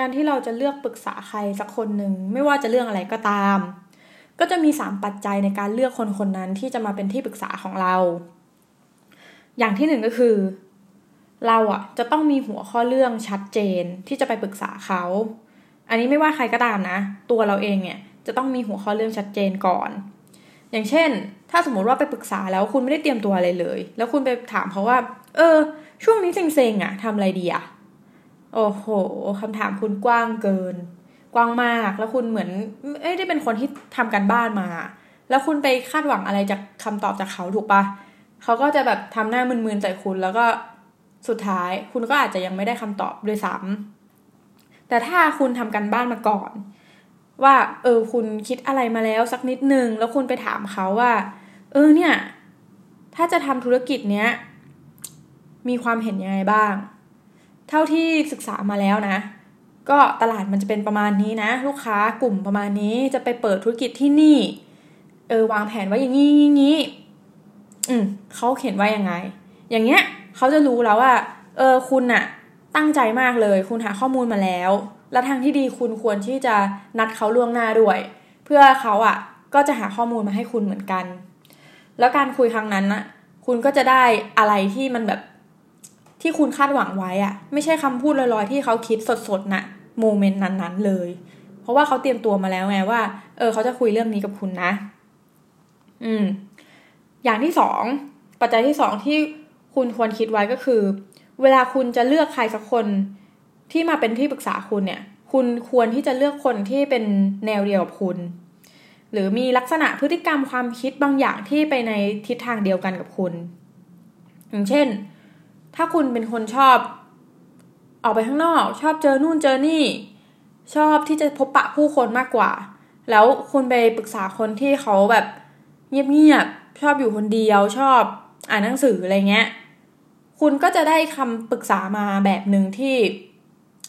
การที่เราจะเลือกปรึกษาใครสักคนหนึ่งไม่ว่าจะเรื่องอะไรก็ตามก็จะมี3ปัจจัยในการเลือกคนคนนั้นที่จะมาเป็นที่ปรึกษาของเราอย่างที่1ก็คือเราจะต้องมีหัวข้อเรื่องชัดเจนที่จะไปปรึกษาเขาอันนี้ไม่ว่าใครก็ตามนะตัวเราเองเนี่ยจะต้องมีหัวข้อเรื่องชัดเจนก่อนอย่างเช่นถ้าสมมติว่าไปปรึกษาแล้วคุณไม่ได้เตรียมตัวอะไรเลยแล้วคุณไปถามเขาว่าช่วงนี้เซ็งๆทำอะไรดีโอ้โหคำถามคุณกว้างเกินกว้างมากแล้วคุณเหมือนไม่ได้เป็นคนที่ทำการบ้านมาแล้วคุณไปคาดหวังอะไรจากคำตอบจากเขาถูกปะเขาก็จะแบบทำหน้ามึนๆใส่คุณแล้วก็สุดท้ายคุณก็อาจจะยังไม่ได้คำตอบด้วยซ้ำแต่ถ้าคุณทำการบ้านมาก่อนว่าคุณคิดอะไรมาแล้วสักนิดนึงแล้วคุณไปถามเขาว่าเนี่ยถ้าจะทำธุรกิจเนี้ยมีความเห็นยังไงบ้างเท่าที่ศึกษามาแล้วนะก็ตลาดมันจะเป็นประมาณนี้นะลูกค้ากลุ่มประมาณนี้จะไปเปิดธุรกิจที่นี่วางแผนไว้อย่างงี้เขาเขียนว่ายังไงอย่างเงี้ยเขาจะรู้แล้วว่าคุณน่ะตั้งใจมากเลยคุณหาข้อมูลมาแล้วและทางที่ดีคุณควรที่จะนัดเขาล่วงหน้าด้วยเพื่อเขาก็จะหาข้อมูลมาให้คุณเหมือนกันแล้วการคุยครั้งนั้นนะคุณก็จะได้อะไรที่มันแบบที่คุณคาดหวังไว้ไม่ใช่คำพูดลอยๆที่เขาคิดสดๆนะโมเมนต์นั้นๆเลยเพราะว่าเขาเตรียมตัวมาแล้วไงว่าเขาจะคุยเรื่องนี้กับคุณนะอย่างที่2ปัจจัยที่2ที่คุณควรคิดไว้ก็คือเวลาคุณจะเลือกใครสักคนที่มาเป็นที่ปรึกษาคุณเนี่ยคุณควรที่จะเลือกคนที่เป็นแนวเดียวกับคุณหรือมีลักษณะพฤติกรรมความคิดบางอย่างที่ไปในทิศทางเดียวกันกับคุณอย่างเช่นถ้าคุณเป็นคนชอบออกไปข้างนอกชอบเจอนู่นเจอนี่ชอบที่จะพบปะผู้คนมากกว่าแล้วคุณไปปรึกษาคนที่เขาแบบเงียบๆชอบอยู่คนเดียวชอบอ่านหนังสืออะไรเงี้ยคุณก็จะได้คำปรึกษามาแบบนึงที่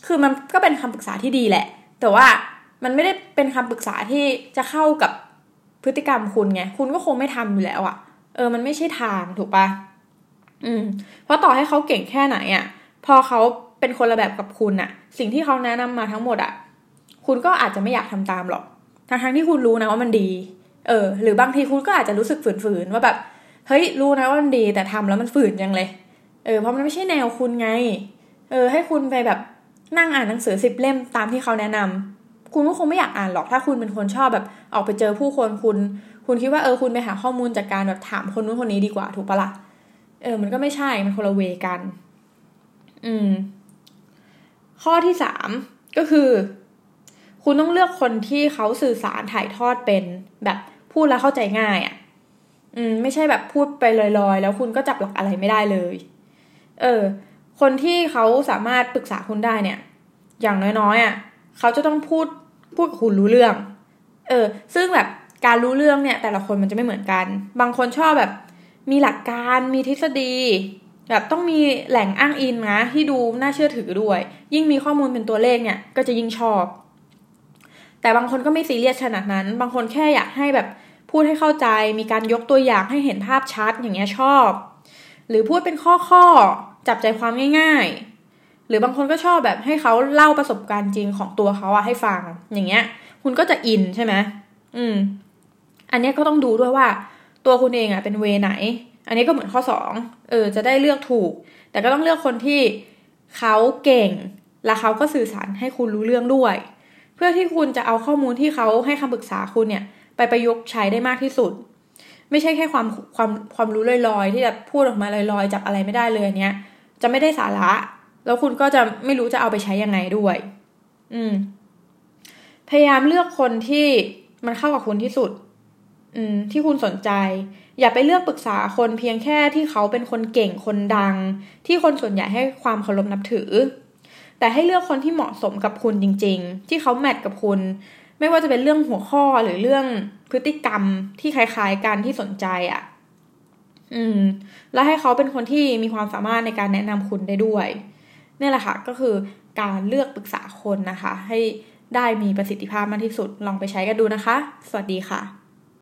คือมันก็เป็นคำปรึกษาที่ดีแหละแต่ว่ามันไม่ได้เป็นคำปรึกษาที่จะเข้ากับพฤติกรรมคุณไงคุณก็คงไม่ทำอยู่แล้วมันไม่ใช่ทางถูกปะเพราะต่อให้เขาเก่งแค่ไหนพอเขาเป็นคนละแบบกับคุณสิ่งที่เขาแนะนำมาทั้งหมดคุณก็อาจจะไม่อยากทำตามหรอกทั้งที่คุณรู้นะว่ามันดีหรือบางทีคุณก็อาจจะรู้สึกฝืนๆว่าแบบเฮ้ยรู้นะว่ามันดีแต่ทำแล้วมันฝืนจังเลยเพราะมันไม่ใช่แนวคุณไงให้คุณไปแบบนั่งอ่านหนังสือ10เล่มตามที่เขาแนะนำคุณก็คงไม่อยากอ่านหรอกถ้าคุณเป็นคนชอบแบบออกไปเจอผู้คนคุณคิดว่าคุณไปหาข้อมูลจากการแบบถามคนนู้นคนนี้ดีกว่าถูกปะล่ะมันก็ไม่ใช่มันคนละเวกันข้อที่3ก็คือคุณต้องเลือกคนที่เขาสื่อสารถ่ายทอดเป็นแบบพูดแล้วเข้าใจง่ายไม่ใช่แบบพูดไปลอยๆแล้วคุณก็จับหลักอะไรไม่ได้เลยคนที่เขาสามารถปรึกษาคุณได้เนี่ยอย่างน้อยๆเขาจะต้องพูดกับคุณรู้เรื่องซึ่งแบบการรู้เรื่องเนี่ยแต่ละคนมันจะไม่เหมือนกันบางคนชอบแบบมีหลักการมีทฤษฎีแบบต้องมีแหล่งอ้างอิงนะที่ดูน่าเชื่อถือด้วยยิ่งมีข้อมูลเป็นตัวเลขเนี่ยก็จะยิ่งชอบแต่บางคนก็ไม่ซีเรียสขนาดนั้นบางคนแค่อยากให้แบบพูดให้เข้าใจมีการยกตัวอย่างให้เห็นภาพชัดอย่างเงี้ยชอบหรือพูดเป็นข้อจับใจความง่ายๆหรือบางคนก็ชอบแบบให้เขาเล่าประสบการณ์จริงของตัวเขาให้ฟังอย่างเงี้ยคุณก็จะอินใช่ไหมอันนี้ก็ต้องดูด้วยว่าตัวคุณเองเป็นเวไหนอันนี้ก็เหมือนข้อ2จะได้เลือกถูกแต่ก็ต้องเลือกคนที่เขาเก่งและเขาก็สื่อสารให้คุณรู้เรื่องด้วยเพื่อที่คุณจะเอาข้อมูลที่เขาให้คำปรึกษาคุณเนี่ยไปประยุกต์ใช้ได้มากที่สุดไม่ใช่แค่ความรู้ลอยๆที่แบบพูดออกมาลอยๆจับอะไรไม่ได้เลยอันเนี้ยจะไม่ได้สาระแล้วคุณก็จะไม่รู้จะเอาไปใช้ยังไงด้วยพยายามเลือกคนที่มันเข้ากับคุณที่สุดที่คุณสนใจอย่าไปเลือกปรึกษาคนเพียงแค่ที่เขาเป็นคนเก่งคนดังที่คนส่วนใหญ่ให้ความเคารพนับถือแต่ให้เลือกคนที่เหมาะสมกับคุณจริงๆที่เขาแมทกับคุณไม่ว่าจะเป็นเรื่องหัวข้อหรือเรื่องพฤติกรรมที่คล้ายๆกันที่สนใจแล้วให้เขาเป็นคนที่มีความสามารถในการแนะนำคุณได้ด้วยนี่แหละค่ะก็คือการเลือกปรึกษาคนนะคะให้ได้มีประสิทธิภาพมากที่สุดลองไปใช้กันดูนะคะสวัสดีค่ะ